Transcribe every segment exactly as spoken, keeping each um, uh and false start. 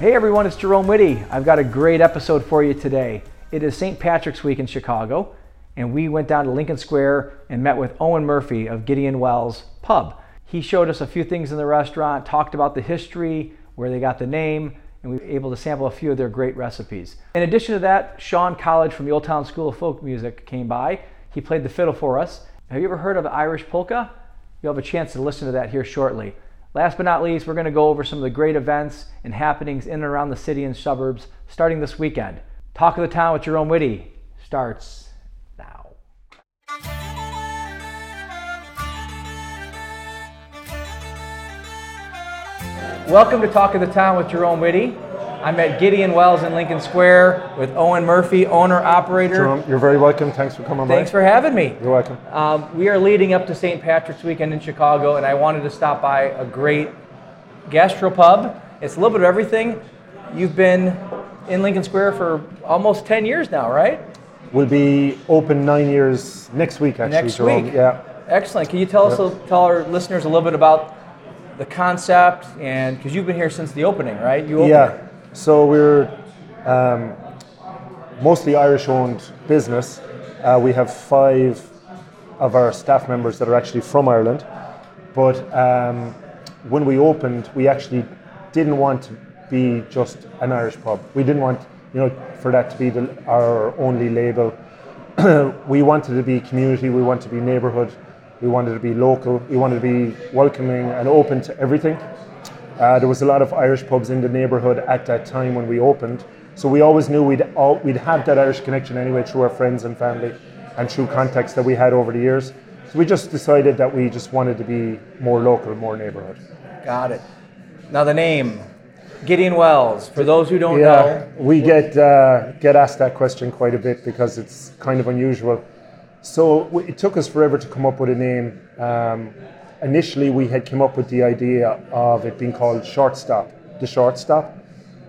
Hey everyone, it's Jerome Witte. I've got a great episode for you today. It is Saint Patrick's Week in Chicago, and we went down to Lincoln Square and met with Eoghan Murphy of Gideon Welles Pub. He showed us a few things in the restaurant, talked about the history, where they got the name, and we were able to sample a few of their great recipes. In addition to that, Sean Colledge from the Old Town School of Folk Music came by. He played the fiddle for us. Have you ever heard of the Irish polka? You'll have a chance to listen to that here shortly. Last but not least, we're going to go over some of the great events and happenings in and around the city and suburbs starting this weekend. Talk of the Town with Jerome Witte starts now. Welcome to Talk of the Town with Jerome Witte. I'm at Gideon Welles in Lincoln Square with Eoghan Murphy, owner-operator. Jerome, you're very welcome. Thanks for coming by. Thanks for having me. You're welcome. Um, we are leading up to Saint Patrick's Weekend in Chicago, and I wanted to stop by a great gastropub. It's a little bit of everything. You've been in Lincoln Square for almost ten years now, right? We'll be open nine years next week, actually, next Jerome. Week. Yeah. Excellent. Can you tell us, yeah. tell our listeners a little bit about the concept? And because you've been here since the opening, right? You opened yeah. It. So we're um, mostly Irish-owned business. Uh, we have five of our staff members that are actually from Ireland. But um, when we opened, we actually didn't want to be just an Irish pub. We didn't want, you know, for that to be the, our only label. We wanted to be community. We wanted to be neighborhood. We wanted to be local. We wanted to be welcoming and open to everything. Uh, there was a lot of Irish pubs in the neighborhood at that time when we opened, so we always knew we'd all, we'd have that Irish connection anyway through our friends and family and through contacts that we had over the years. So we just decided that we just wanted to be more local, more neighborhood. Got it. Now the name, Gideon Welles. For those who don't yeah, know, we get uh, get asked that question quite a bit because it's kind of unusual. So it took us forever to come up with a name. Um, Initially, we had come up with the idea of it being called Shortstop, the Shortstop,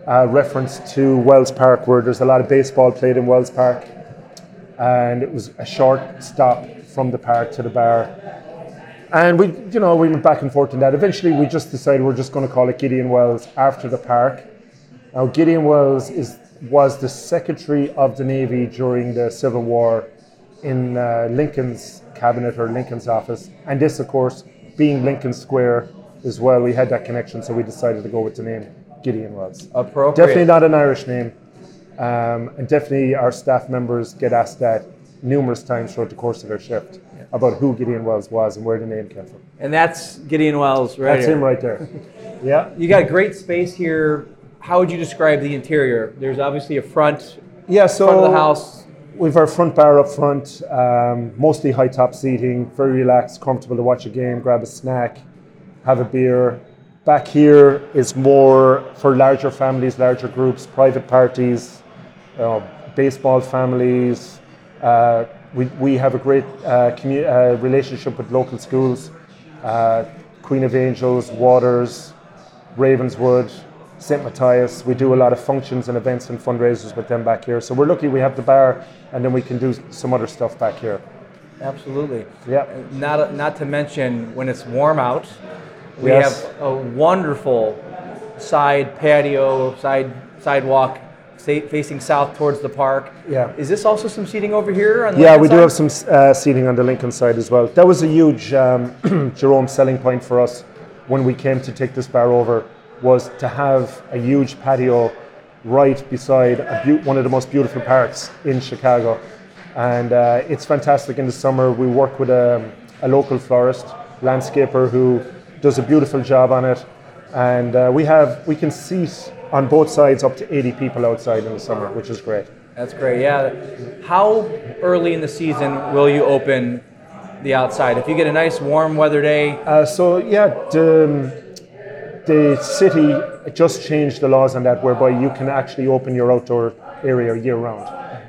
uh, reference to Welles Park, where there's a lot of baseball played in Welles Park, and it was a short stop from the park to the bar. And we, you know, we went back and forth on that. Eventually, we just decided we're just going to call it Gideon Welles after the park. Now, Gideon Welles is was the Secretary of the Navy during the Civil War in uh, Lincoln's cabinet or Lincoln's office, and this, of course, being Lincoln Square as well, we had that connection, so we decided to go with the name Gideon Welles. Appropriate. Definitely not an Irish name. Um, and definitely our staff members get asked that numerous times throughout the course of their shift yeah. about who Gideon Welles was and where the name came from. And that's Gideon Welles right That's here. him right there. Yeah. You got a great space here. How would you describe the interior? There's obviously a front, yeah, so front of the house. We've our front bar up front, um, mostly high top seating, very relaxed, comfortable to watch a game, grab a snack, have a beer. Back here is more for larger families, larger groups, private parties, uh, baseball families. Uh, we we have a great uh, commu- uh, relationship with local schools, uh, Queen of Angels, Waters, Ravenswood, Saint Matthias. We do a lot of functions and events and fundraisers with them back here. So we're lucky we have the bar, and then we can do some other stuff back here. Absolutely. Yeah. Not not to mention when it's warm out, we yes. have a wonderful side patio, side sidewalk facing south towards the park. Yeah. Is this also some seating over here? On the yeah, we side? do have some uh, seating on the Lincoln side as well. That was a huge um, Jerome selling point for us when we came to take this bar over, was to have a huge patio right beside a be- one of the most beautiful parks in Chicago. And uh, it's fantastic in the summer. We work with a, a local florist, landscaper, who does a beautiful job on it. And uh, we have we can seat on both sides up to eighty people outside in the summer, which is great. That's great, yeah. How early in the season will you open the outside? If you get a nice warm weather day? Uh, so, yeah. The, The city just changed the laws on that, whereby you can actually open your outdoor area year round.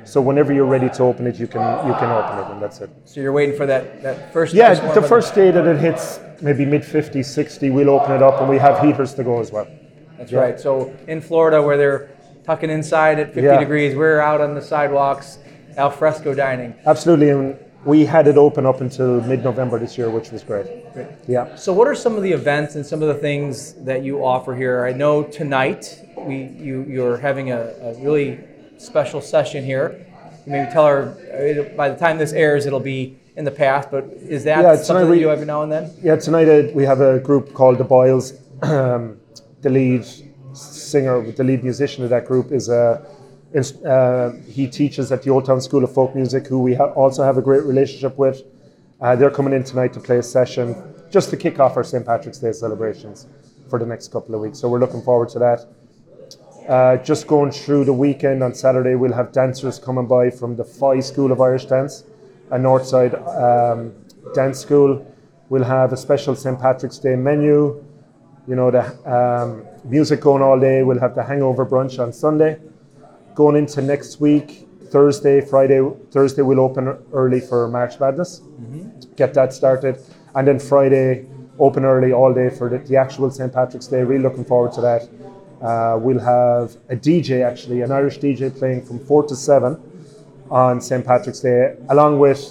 So whenever you're ready to open it, you can you can open it, and that's it. So you're waiting for that, that first day? Yeah, the first day that it hits maybe mid fifties, sixty, we'll open it up, and we have heaters to go as well. That's yeah. right. So in Florida, where they're tucking inside at fifty yeah. degrees, we're out on the sidewalks, al fresco dining. Absolutely, and we had it open up until mid-November this year, which was great. great. Yeah. So what are some of the events and some of the things that you offer here? I know tonight we you you're having a, a really special session here. Maybe tell our, by the time this airs, it'll be in the past, but is that yeah, something we, that you do every now and then? Yeah, tonight uh, we have a group called The Boyles. Um, the lead singer, the lead musician of that group is a, uh, Uh, he teaches at the Old Town School of Folk Music, who we ha- also have a great relationship with. Uh, they're coming in tonight to play a session just to kick off our Saint Patrick's Day celebrations for the next couple of weeks. So we're looking forward to that. Uh, just going through the weekend on Saturday, we'll have dancers coming by from the Foy School of Irish Dance, a Northside um, dance school. We'll have a special Saint Patrick's Day menu. You know, the um, music going all day. We'll have the hangover brunch on Sunday. Going into next week, Thursday, Friday, Thursday we'll open early for March Madness, mm-hmm. get that started. And then Friday, open early all day for the, the actual Saint Patrick's Day. Really looking forward to that. Uh, we'll have a D J actually, an Irish D J playing from four to seven on Saint Patrick's Day, along with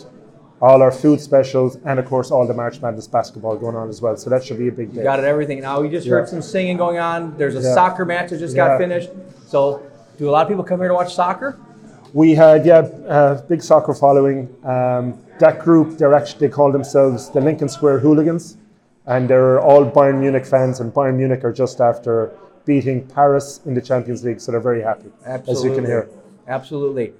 all our food specials and of course all the March Madness basketball going on as well. So that should be a big day. You got it, everything. Now we just yeah. heard some singing going on. There's a yeah. soccer match that just yeah. got finished. So. Do a lot of people come here to watch soccer? We had, yeah, uh, big soccer following. Um, that group, they're actually, they call themselves the Lincoln Square Hooligans, and they're all Bayern Munich fans, and Bayern Munich are just after beating Paris in the Champions League, so they're very happy, Absolutely. as you can hear. Absolutely.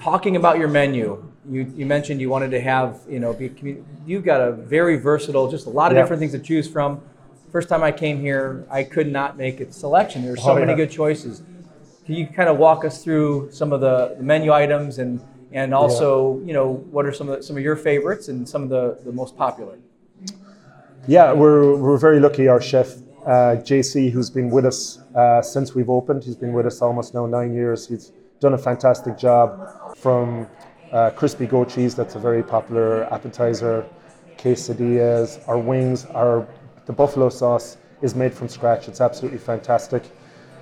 Talking about your menu, you, you mentioned you wanted to have, you know, be a community. You've got a very versatile, just a lot of yeah. different things to choose from. First time I came here, I could not make a selection. There's so oh, yeah. many good choices. Can you kind of walk us through some of the menu items and, and also, yeah. you know, what are some of the, some of your favorites and some of the, the most popular? Yeah, we're we're very lucky. Our chef, uh, J C, who's been with us uh, since we've opened, he's been with us almost now nine years. He's done a fantastic job from uh, crispy goat cheese, that's a very popular appetizer, quesadillas, our wings, our the buffalo sauce is made from scratch. It's absolutely fantastic.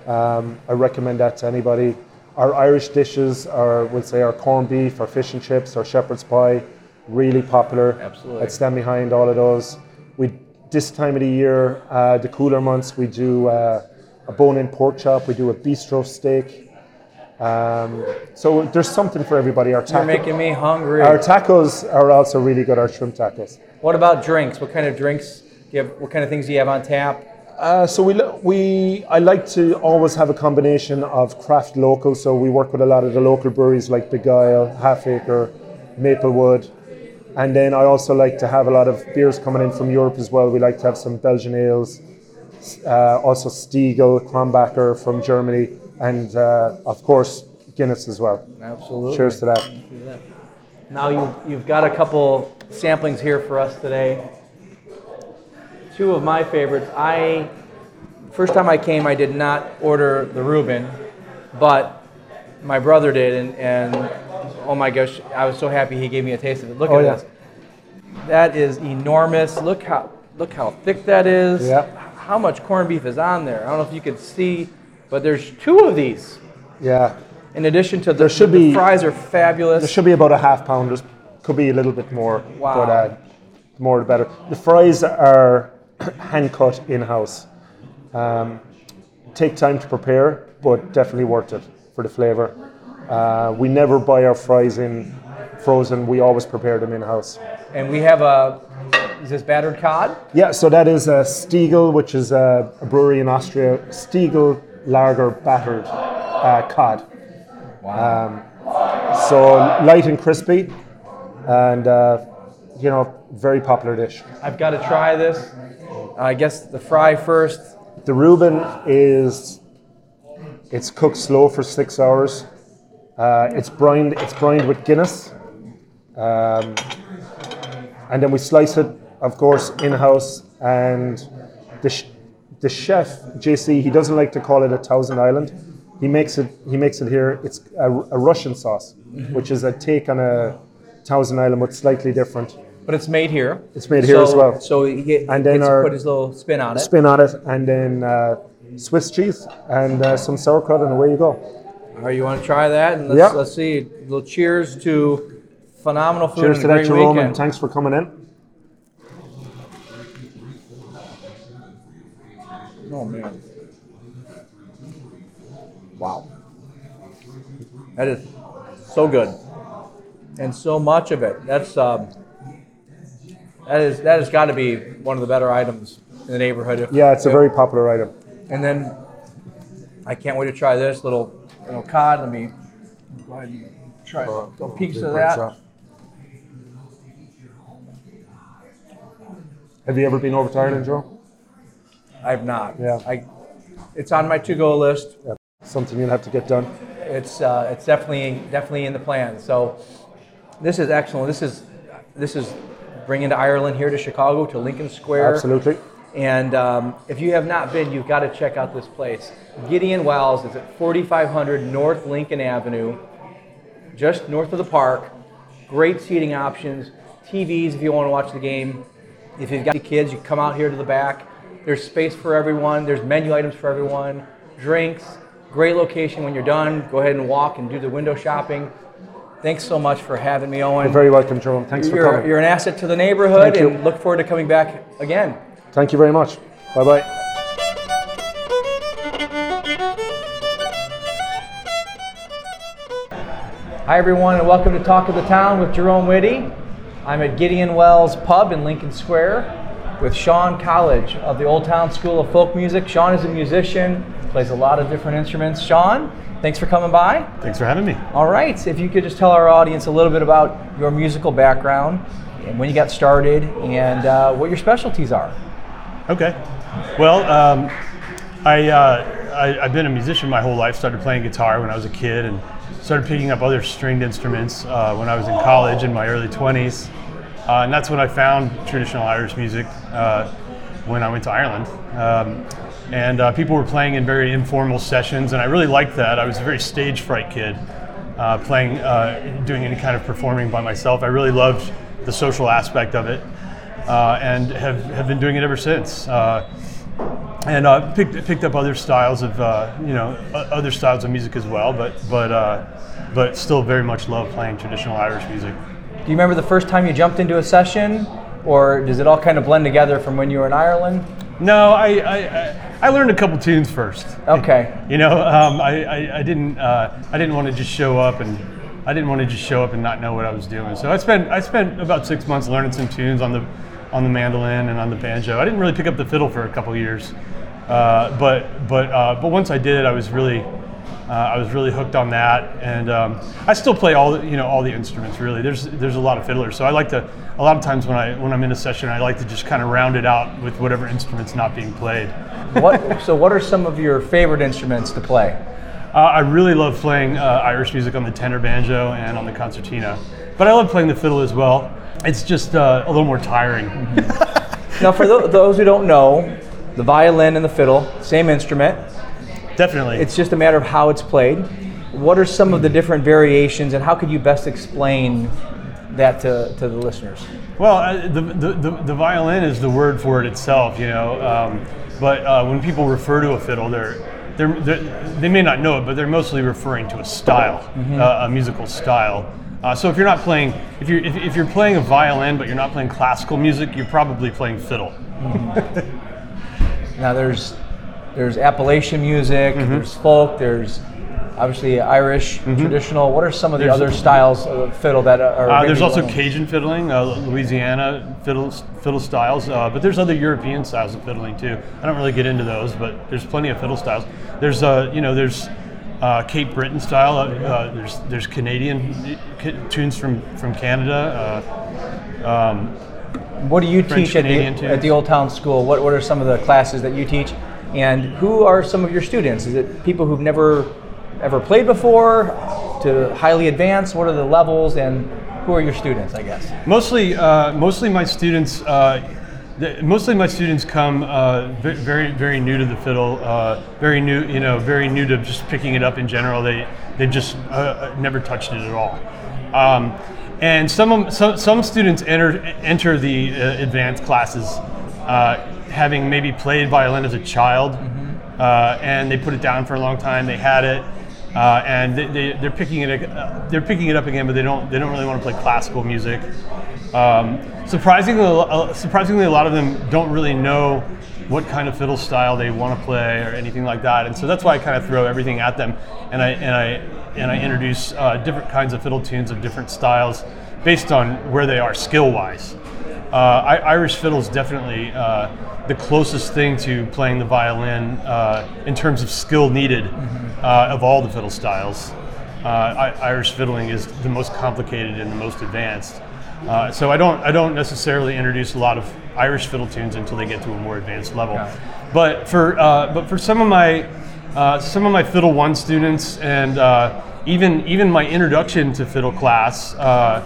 Um, I recommend that to anybody. Our Irish dishes are, we'll say, our corned beef, our fish and chips, our shepherd's pie, really popular. Absolutely. I'd stand behind all of those. We, this time of the year, uh, the cooler months, we do uh, a bone-in pork chop, we do a bistro steak. Um, so there's something for everybody. Our taco, You're making me hungry. Our tacos are also really good, our shrimp tacos. What about drinks? What kind of drinks do you have, what kind of things do you have on tap? Uh, so we we I like to always have a combination of craft local. So we work with a lot of the local breweries like Big Isle, Half Acre, Maplewood, and then I also like to have a lot of beers coming in from Europe as well. We like to have some Belgian ales, uh, also Stiegel, Kronbacher from Germany, and uh, of course Guinness as well. Absolutely. Cheers to that. Now you you've got a couple samplings here for us today. Two of my favorites. I first time I came, I did not order the Reuben, but my brother did, and, and oh my gosh, I was so happy he gave me a taste of it. Look oh, at yeah. this. That is enormous. Look how look how thick that is. Yeah. How much corned beef is on there? I don't know if you could see, but there's two of these. Yeah. In addition to the, there should the, be, the fries are fabulous. There should be about a half pound. There could be a little bit more. Wow. But, uh, the more the better. The fries are hand cut in house. Um, take time to prepare, but definitely worth it for the flavor. Uh, we never buy our fries in frozen. We always prepare them in house. And we have a is this battered cod? Yeah. So that is a Stiegel, which is a, a brewery in Austria. Stiegel lager battered uh, cod. Wow. Um, so light and crispy, and uh, you know, very popular dish. I've got to try this. I guess the fry first. The Reuben is, it's cooked slow for six hours. Uh, it's brined, it's brined with Guinness. Um, and then we slice it, of course, in-house. And the sh- the chef, J C, he doesn't like to call it a Thousand Island. He makes it, he makes it here. It's a, a Russian sauce, which is a take on a Thousand Island, but slightly different. But it's made here. It's made here so, as well. So he get, and then gets our, to put his little spin on it. Spin on it, and then uh, Swiss cheese and uh, some sauerkraut, and away you go. All right, you want to try that? And let's, yep. let's see. A little cheers to phenomenal food. Cheers to that, Jerome, and thanks for coming in. Oh man! Wow, that is so good, and so much of it. That's um, that is that has got to be one of the better items in the neighborhood. If, yeah, it's a if, very popular item. And then I can't wait to try this little little cod. Let me go ahead and try uh, a piece of that. Off. Have you ever been over to Ireland, Joe? I've not. Yeah. I, it's on my to-go list. Yeah. Something you'll have to get done. It's uh, it's definitely definitely in the plan. So this is excellent. This is this is bringing to Ireland here to Chicago to Lincoln Square. Absolutely. And um, if you have not been, you've got to check out this place. Gideon Welles is at forty-five hundred North Lincoln Avenue, just north of the park. Great seating options. T Vs if you want to watch the game. If you've got kids, you come out here to the back. There's space for everyone. There's menu items for everyone. Drinks. Great location when you're done. Go ahead and walk and do the window shopping. Thanks so much for having me, Owen. You're very welcome, Jerome. Thanks you're, for coming. You're an asset to the neighborhood, and look forward to coming back again. Thank you very much. Bye-bye. Hi, everyone, and welcome to Talk of the Town with Jerome Witte. I'm at Gideon Welles Pub in Lincoln Square with Sean Colledge of the Old Town School of Folk Music. Sean is a musician, plays a lot of different instruments. Sean, thanks for coming by. Thanks for having me. All right, if you could just tell our audience a little bit about your musical background and when you got started and uh, what your specialties are. Okay. Well, um, I, uh, I, I've been a musician my whole life. Started playing guitar when I was a kid and started picking up other stringed instruments uh, when I was in college in my early twenties. Uh, and that's when I found traditional Irish music uh, when I went to Ireland. Um, and uh, people were playing in very informal sessions, and I really liked that. I was a very stage fright kid, uh, playing, uh, doing any kind of performing by myself. I really loved the social aspect of it, uh, and have, have been doing it ever since. Uh, and uh, picked picked up other styles of uh, you know other styles of music as well, but but uh, but still very much love playing traditional Irish music. Do you remember the first time you jumped into a session, or does it all kind of blend together from when you were in Ireland? No, I I, I learned a couple tunes first. Okay. You know, um, I, I I didn't uh, I didn't want to just show up and I didn't want to just show up and not know what I was doing. So I spent I spent about six months learning some tunes on the on the mandolin and on the banjo. I didn't really pick up the fiddle for a couple years, uh, but but uh, but once I did, I was really. Uh, I was really hooked on that, and um, I still play all the, you know all the instruments. Really, there's there's a lot of fiddlers, so I like to. A lot of times when I when I'm in a session, I like to just kind of round it out with whatever instrument's not being played. What? So, what are some of your favorite instruments to play? Uh, I really love playing uh, Irish music on the tenor banjo and on the concertina, but I love playing the fiddle as well. It's just uh, a little more tiring. Mm-hmm. Now, for th- those who don't know, the violin and the fiddle, same instrument. Definitely. It's just a matter of how it's played. What are some of the different variations, and how could you best explain that to, to the listeners? Well, uh, the, the, the the violin is the word for it itself, you know. Um, but uh, when people refer to a fiddle, they're, they're they're they may not know it, but they're mostly referring to a style, mm-hmm. uh, a musical style. Uh, so if you're not playing, if you're if, if you're playing a violin, but you're not playing classical music, you're probably playing fiddle. Mm-hmm. Now there's. There's Appalachian music, mm-hmm. there's folk, there's obviously Irish, mm-hmm. traditional. What are some of the there's, other styles of fiddle that are... Uh, there's also learning? Cajun fiddling, uh, Louisiana fiddle, fiddle styles, uh, but there's other European styles of fiddling too. I don't really get into those, but there's plenty of fiddle styles. There's, uh, you know, there's uh, Cape Breton style, uh, uh, there's there's Canadian tunes from, from Canada. Uh, um, what do you French teach at the, at the Old Town School? What What are some of the classes that you teach? And who are some of your students? Is it people who've never ever played before to highly advanced? What are the levels, and who are your students, I guess? Mostly uh, mostly my students uh, th- mostly my students come uh, v- very very new to the fiddle, uh, very new, you know, very new to just picking it up in general. They they just uh, never touched it at all. Um, and some some some students enter enter the uh, advanced classes uh, having maybe played violin as a child, mm-hmm. uh, and they put it down for a long time. They had it, uh, and they, they, they're picking it uh, they're picking it up again, but they don't they don't really want to play classical music. Um, surprisingly, uh, surprisingly, a lot of them don't really know what kind of fiddle style they want to play or anything like that, and so that's why I kind of throw everything at them, and I and I and I introduce uh, different kinds of fiddle tunes of different styles based on where they are skill-wise. Uh, I, Irish fiddle is definitely uh, the closest thing to playing the violin uh, in terms of skill needed mm-hmm. uh, of all the fiddle styles. Uh, I, Irish fiddling is the most complicated and the most advanced. Uh, so I don't I don't necessarily introduce a lot of Irish fiddle tunes until they get to a more advanced level. Yeah. But for uh, but for some of my uh, some of my Fiddle One students and uh, even even my introduction to fiddle class, uh,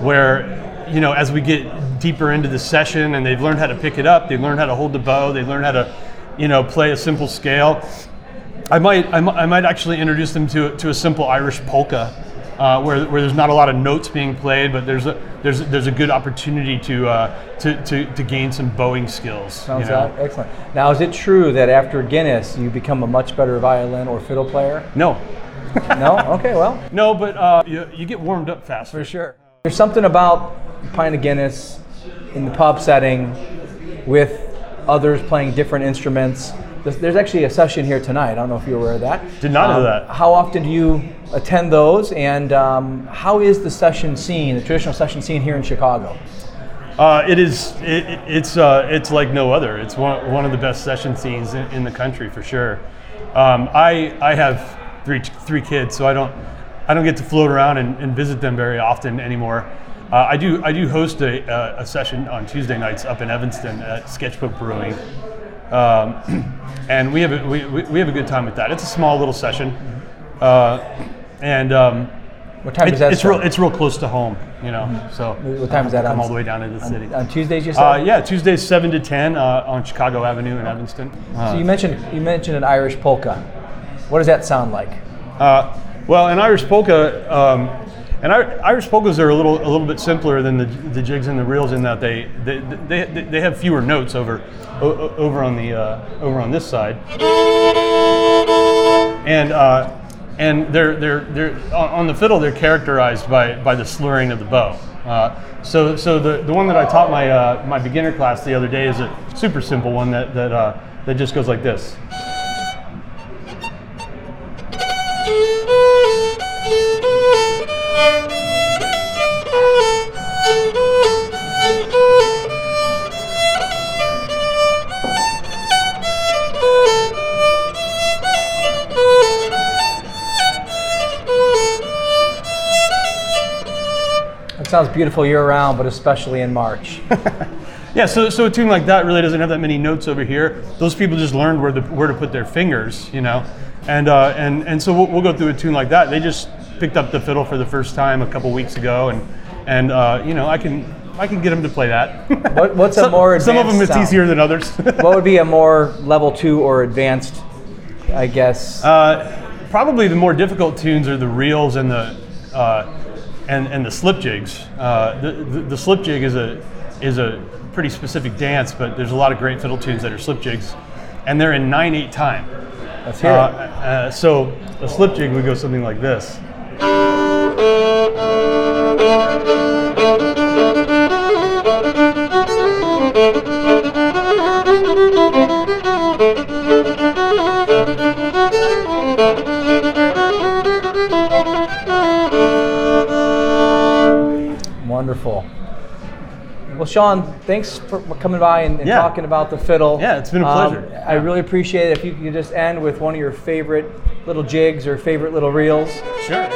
where you know, as we get deeper into the session and they've learned how to pick it up, they learn how to hold the bow, they learn how to, you know, play a simple scale. I might, I might, I might actually introduce them to to a simple Irish polka, uh, where where there's not a lot of notes being played, but there's a there's there's a good opportunity to uh, to, to to gain some bowing skills. Sounds you know? out. Excellent. Now, is it true that after Guinness you become a much better violin or fiddle player? No. No. Okay. Well. No, but uh, you you get warmed up faster. For sure. There's something about a pint of Guinness in the pub setting with others playing different instruments. There's, there's actually a session here tonight. I don't know if you're aware of that. Did not um, know that. How often do you attend those, and um, how is the session scene, the traditional session scene here in Chicago? Uh, it is. It, it's uh, it's like no other. It's one one of the best session scenes in, in the country for sure. Um, I I have three three kids, so I don't. I don't get to float around and, and visit them very often anymore. Uh, I do I do host a, a, a session on Tuesday nights up in Evanston at Sketchbook Brewing, um, and we have a, we we have a good time with that. It's a small little session, uh, and um, what time it, is that? It's start? real it's real close to home, you know. Mm-hmm. So what time is that? Come on, all the way down into the on, city on Tuesdays. You said? Uh, yeah, Tuesdays seven to ten uh, on Chicago Avenue in Evanston. Uh, so you mentioned you mentioned an Irish polka. What does that sound like? Uh, Well, an Irish polka, um, and Irish polkas are a little a little bit simpler than the the jigs and the reels in that they they they, they, they have fewer notes over o- over on the uh, over on this side, and uh, and they're they're they're on the fiddle they're characterized by by the slurring of the bow. Uh, so so the, the one that I taught my uh, my beginner class the other day is a super simple one that that uh, that just goes like this. Sounds beautiful year-round, but especially in March. Yeah, so so a tune like that really doesn't have that many notes over here. Those people just learned where, the, where to put their fingers, you know, and uh, and and so we'll, we'll go through a tune like that. They just picked up the fiddle for the first time a couple weeks ago, and and uh, you know I can I can get them to play that. What, what's some, a more advanced some of them it's sound? Easier than others. What would be a more level two or advanced? I guess uh, probably the more difficult tunes are the reels and the. Uh, And, and the slip jigs. Uh, the, the the slip jig is a is a pretty specific dance, but there's a lot of great fiddle tunes that are slip jigs, and they're in nine eight time. Let's hear it. Uh, uh, so a slip jig would go something like this. Wonderful. Well, Sean, thanks for coming by and, and yeah. talking about the fiddle. Yeah, it's been a pleasure. Um, yeah. I really appreciate it. If you could just end with one of your favorite little jigs or favorite little reels. Sure.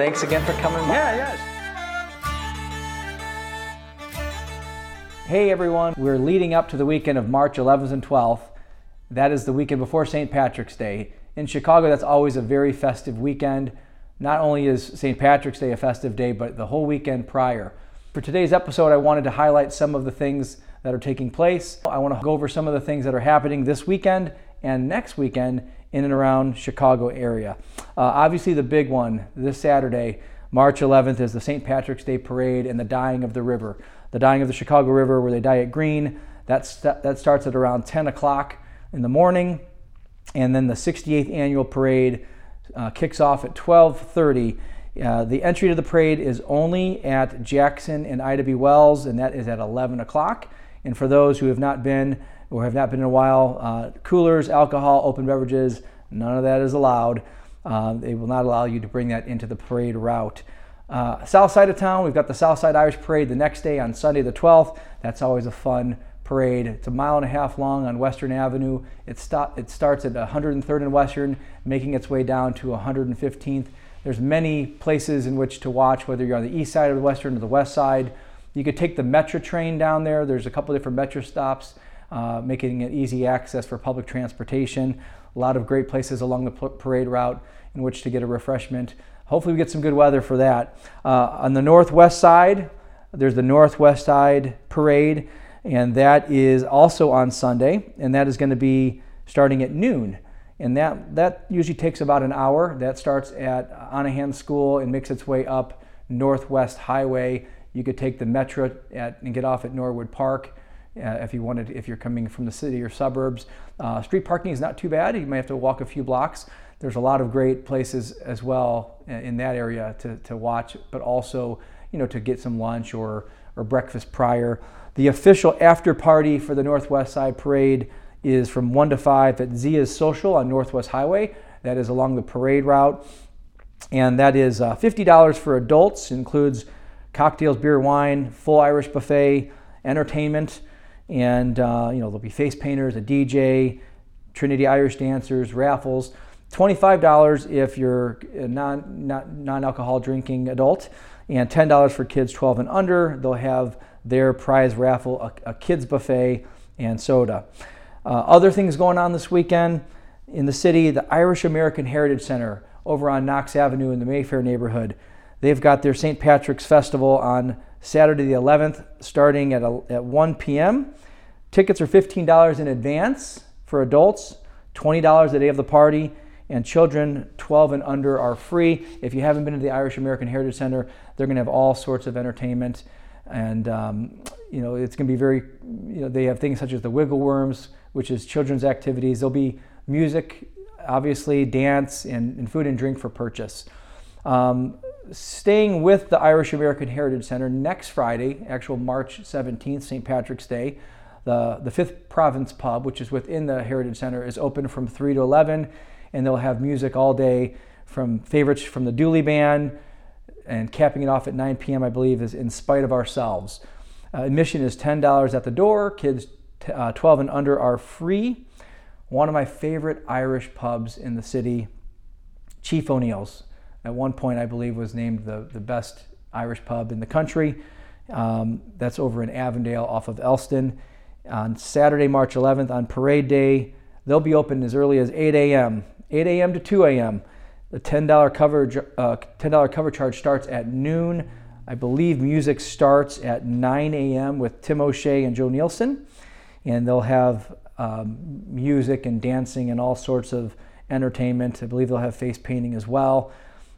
Thanks again for coming by. Yeah, yeah. Hey everyone, we're leading up to the weekend of March eleventh and twelfth. That is the weekend before Saint Patrick's Day. in Chicago, that's always a very festive weekend. Not only is Saint Patrick's Day a festive day, but the whole weekend prior. For today's episode, I wanted to highlight some of the things that are taking place. I want to go over some of the things that are happening this weekend and next weekend in and around Chicago area. Uh, obviously the big one this Saturday, March eleventh, is the Saint Patrick's Day Parade and the Dying of the River. The Dying of the Chicago River, where they dye it green, that's, that, that starts at around ten o'clock in the morning. And then the sixty-eighth annual parade uh, kicks off at twelve thirty. Uh, the entry to the parade is only at Jackson and Ida B. Wells, and that is at eleven o'clock. And for those who have not been or have not been in a while, uh, coolers, alcohol, open beverages, none of that is allowed. Uh, they will not allow you to bring that into the parade route. Uh, south side of town, we've got the South Side Irish Parade the next day on Sunday the twelfth. That's always a fun parade. It's a mile and a half long on Western Avenue. It, stop, it starts at one hundred third and Western, making its way down to one hundred fifteenth. There's many places in which to watch, whether you're on the east side of the Western or the west side. You could take the Metro train down there. There's a couple different Metro stops, uh, making it easy access for public transportation. A lot of great places along the parade route in which to get a refreshment. Hopefully we get some good weather for that. Uh, on the northwest side, there's the Northwest Side Parade, and that is also on Sunday, and that is going to be starting at noon. And that, that usually takes about an hour. That starts at Onahan School and makes its way up Northwest Highway. You could take the Metro at, and get off at Norwood Park uh, if you wanted, if you're coming from the city or suburbs. Uh, street parking is not too bad. You might have to walk a few blocks. There's a lot of great places as well in that area to, to watch, but also, you know, to get some lunch or, or breakfast prior. The official after party for the Northwest Side Parade is from one to five at Zia's Social on Northwest Highway. That is along the parade route. And that is uh, fifty dollars for adults. It includes cocktails, beer, wine, full Irish buffet, entertainment, and uh, you know, there'll be face painters, a D J, Trinity Irish dancers, raffles. twenty-five dollars if you're a non, non, non-alcohol drinking adult, and ten dollars for kids twelve and under. They'll have their prize raffle, a, a kids buffet, and soda. Uh, other things going on this weekend in the city, the Irish American Heritage Center over on Knox Avenue in the Mayfair neighborhood. They've got their Saint Patrick's Festival on Saturday the eleventh, starting at, at one p.m. Tickets are fifteen dollars in advance for adults, twenty dollars the day of the party, and children twelve and under are free. If you haven't been to the Irish American Heritage Center, they're going to have all sorts of entertainment. And, um, you know, it's going to be very, you know, they have things such as the Wiggle Worms, which is children's activities. There'll be music, obviously, dance, and, and food and drink for purchase. Um, staying with the Irish American Heritage Center, next Friday, actual March seventeenth, Saint Patrick's Day, the, the Fifth Province Pub, which is within the Heritage Center, is open from three to eleven, and they'll have music all day from favorites from the Dooley Band, and capping it off at nine p.m., I believe, is In Spite of Ourselves. Uh, admission is ten dollars at the door. Kids t- uh, twelve and under are free. One of my favorite Irish pubs in the city, Chief O'Neill's. At one point, I believe, was named the, the best Irish pub in the country. Um, that's over in Avondale off of Elston. On Saturday, March eleventh, on parade day, they'll be open as early as eight a.m., eight a.m. to two a.m. The ten dollars cover, uh, ten dollars cover charge starts at noon. I believe music starts at nine a.m. with Tim O'Shea and Joe Nielsen. And they'll have um, music and dancing and all sorts of entertainment. I believe they'll have face painting as well.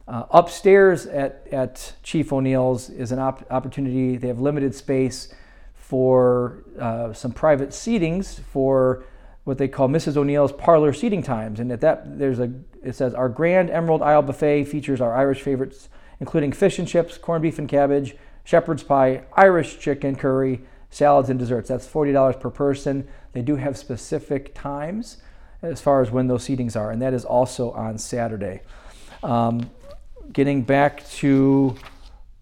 Uh, upstairs at, at Chief O'Neill's is an op- opportunity. They have limited space for uh, some private seatings for what they call Missus O'Neill's parlor seating times. And at that, there's a it says, our Grand Emerald Isle Buffet features our Irish favorites, including fish and chips, corned beef and cabbage, shepherd's pie, Irish chicken curry, salads and desserts. That's forty dollars per person. They do have specific times as far as when those seatings are, and that is also on Saturday. Um, Getting back to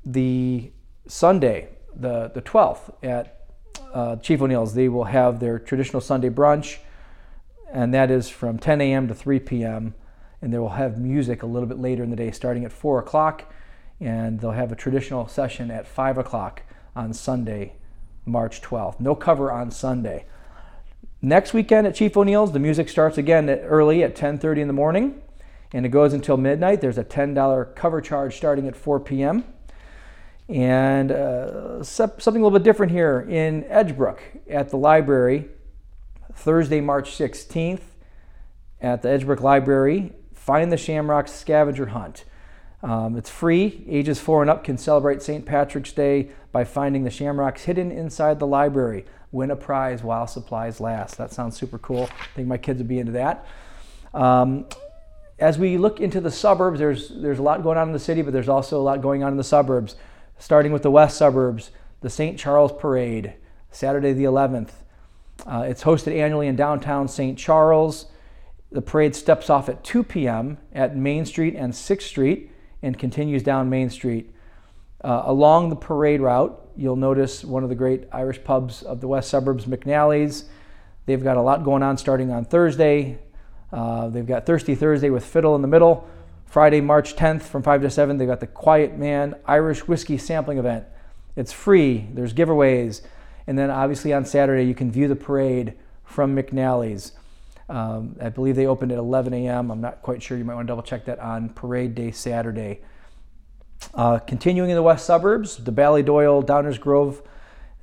the Sunday, the, the twelfth at uh, Chief O'Neill's, they will have their traditional Sunday brunch, and that is from ten a.m. to three p.m., and they will have music a little bit later in the day, starting at four o'clock, and they'll have a traditional session at five o'clock on Sunday, March twelfth. No cover on Sunday. Next weekend at Chief O'Neill's, the music starts again early at ten thirty in the morning, and it goes until midnight. There's a ten dollar cover charge starting at four p.m. And uh, something a little bit different here in Edgebrook at the library, Thursday, March sixteenth at the Edgebrook Library, Find the Shamrock's Scavenger Hunt. Um, it's free. Ages four and up can celebrate Saint Patrick's Day by finding the shamrocks hidden inside the library. Win a prize while supplies last. That sounds super cool. I think my kids would be into that. Um, as we look into the suburbs, there's, there's a lot going on in the city, but there's also a lot going on in the suburbs. Starting with the west suburbs, the Saint Charles Parade, Saturday the eleventh. Uh, it's hosted annually in downtown Saint Charles. The parade steps off at two p.m. at Main Street and sixth street and continues down Main Street. Uh, along the parade route, you'll notice one of the great Irish pubs of the west suburbs, McNally's. They've got a lot going on starting on Thursday. Uh, they've got Thirsty Thursday with Fiddle in the Middle. Friday, March tenth from five to seven, they've got the Quiet Man Irish Whiskey Sampling Event. It's free. There's giveaways. And then obviously on Saturday, you can view the parade from McNally's. Um, I believe they opened at eleven a.m. I'm not quite sure. You might want to double check that on parade day Saturday. Uh, continuing in the west suburbs, the Bally Doyle, Downers Grove,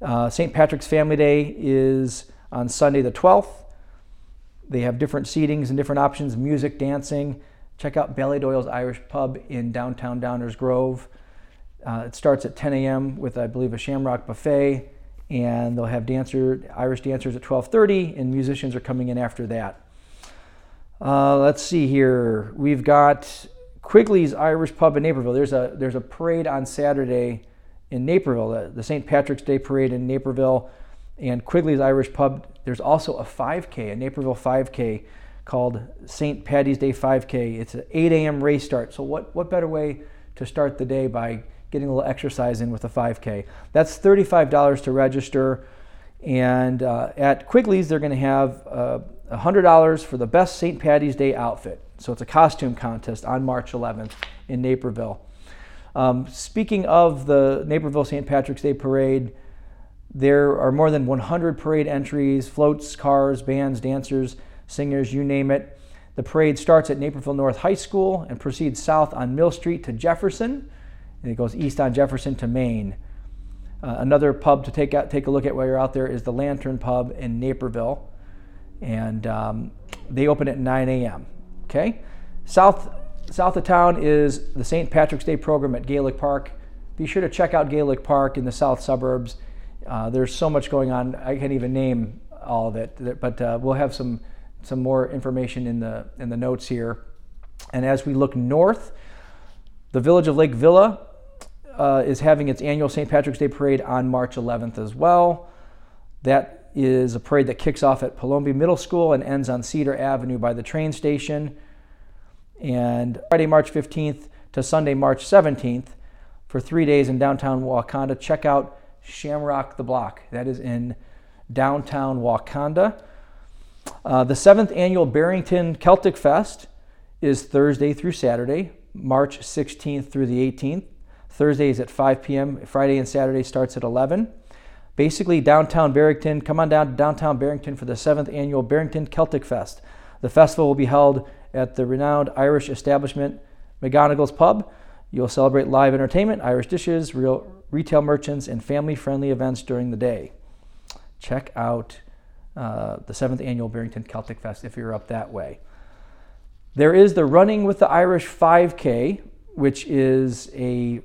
uh, Saint Patrick's Family Day is on Sunday the twelfth. They have different seatings and different options, music, dancing. Check out Bally Doyle's Irish Pub in downtown Downers Grove. Uh, it starts at ten a.m. with, I believe, a shamrock buffet, and they'll have dancer, Irish dancers at twelve thirty, and musicians are coming in after that. Uh, let's see here. We've got Quigley's Irish Pub in Naperville. There's a there's a parade on Saturday in Naperville, the, the Saint Patrick's Day Parade in Naperville, and Quigley's Irish Pub. There's also a five K, a Naperville five K called Saint Paddy's Day five K. It's an eight a.m. race start. So what, what better way to start the day by getting a little exercise in with a five K? That's thirty-five dollars to register. And uh, at Quigley's, they're going to have uh, one hundred dollars for the best Saint Paddy's Day outfit. So it's a costume contest on March eleventh in Naperville. Um, speaking of the Naperville Saint Patrick's Day Parade, there are more than one hundred parade entries, floats, cars, bands, dancers, singers, you name it. The parade starts at Naperville North High School and proceeds south on Mill Street to Jefferson, and it goes east on Jefferson to Maine. Uh, another pub to take out, take a look at while you're out there is the Lantern Pub in Naperville, and um, they open at nine a.m. Okay, south south of town is the Saint Patrick's Day program at Gaelic Park. Be sure to check out Gaelic Park in the south suburbs. Uh, there's so much going on, I can't even name all of it, but uh, we'll have some some more information in the in the notes here. And as we look north, the village of Lake Villa uh, is having its annual Saint Patrick's Day Parade on March eleventh as well. That is a parade that kicks off at Palombi Middle School and ends on Cedar Avenue by the train station. And Friday, March fifteenth to Sunday, March seventeenth, for three days in downtown Wakanda, check out Shamrock the Block. That is in downtown Wakanda. Uh, the seventh annual Barrington Celtic Fest is Thursday through Saturday, March sixteenth through the eighteenth. Thursday is at five p.m. Friday and Saturday starts at eleven. Basically, downtown Barrington, come on down to downtown Barrington for the seventh annual Barrington Celtic Fest. The festival will be held at the renowned Irish establishment McGonagall's Pub. You'll celebrate live entertainment, Irish dishes, real retail merchants, and family-friendly events during the day. Check out Uh, the seventh annual Barrington Celtic Fest if you're up that way. There is the Running with the Irish five K, which is a,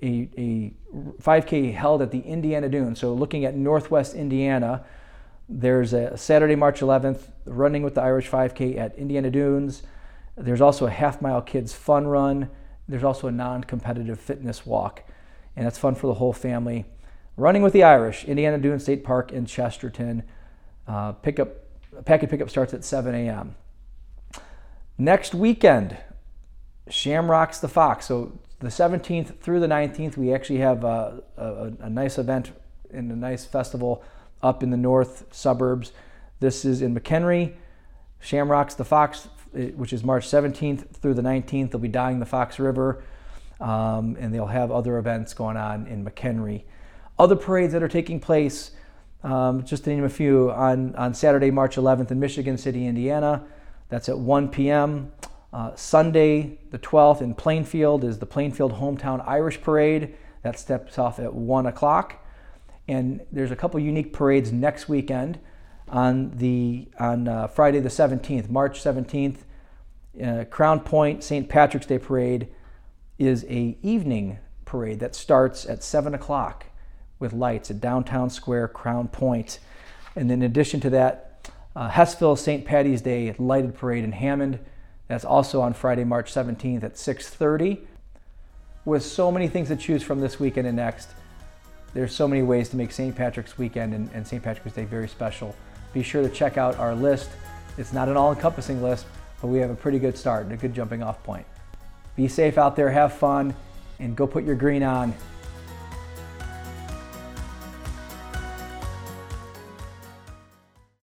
a, a five K held at the Indiana Dunes. So looking at Northwest Indiana, there's a Saturday, March eleventh, Running with the Irish five K at Indiana Dunes. There's also a Half Mile Kids Fun Run. There's also a non-competitive fitness walk, and that's fun for the whole family. Running with the Irish, Indiana Dunes State Park in Chesterton. Uh, pickup, packet pickup starts at seven a.m. Next weekend, Shamrocks the Fox. So the seventeenth through the nineteenth, we actually have a, a, a nice event and a nice festival up in the north suburbs. This is in McHenry. Shamrocks the Fox, which is March seventeenth through the nineteenth. They'll be dyeing the Fox River, um, and they'll have other events going on in McHenry. Other parades that are taking place. um, just to name a few, on, on Saturday, March eleventh in Michigan City, Indiana. That's at one p.m. Uh, Sunday, the twelfth in Plainfield is the Plainfield Hometown Irish Parade. That steps off at one o'clock. And there's a couple unique parades next weekend. On the on uh, Friday the seventeenth, March seventeenth, uh, Crown Point Saint Patrick's Day Parade is a evening parade that starts at seven o'clock with lights at Downtown Square, Crown Point. And in addition to that, uh, Hessville Saint Patty's Day Lighted Parade in Hammond. That's also on Friday, March seventeenth at six thirty. With so many things to choose from this weekend and next, there's so many ways to make Saint Patrick's weekend and, and Saint Patrick's Day very special. Be sure to check out our list. It's not an all-encompassing list, but we have a pretty good start and a good jumping off point. Be safe out there, have fun, and go put your green on.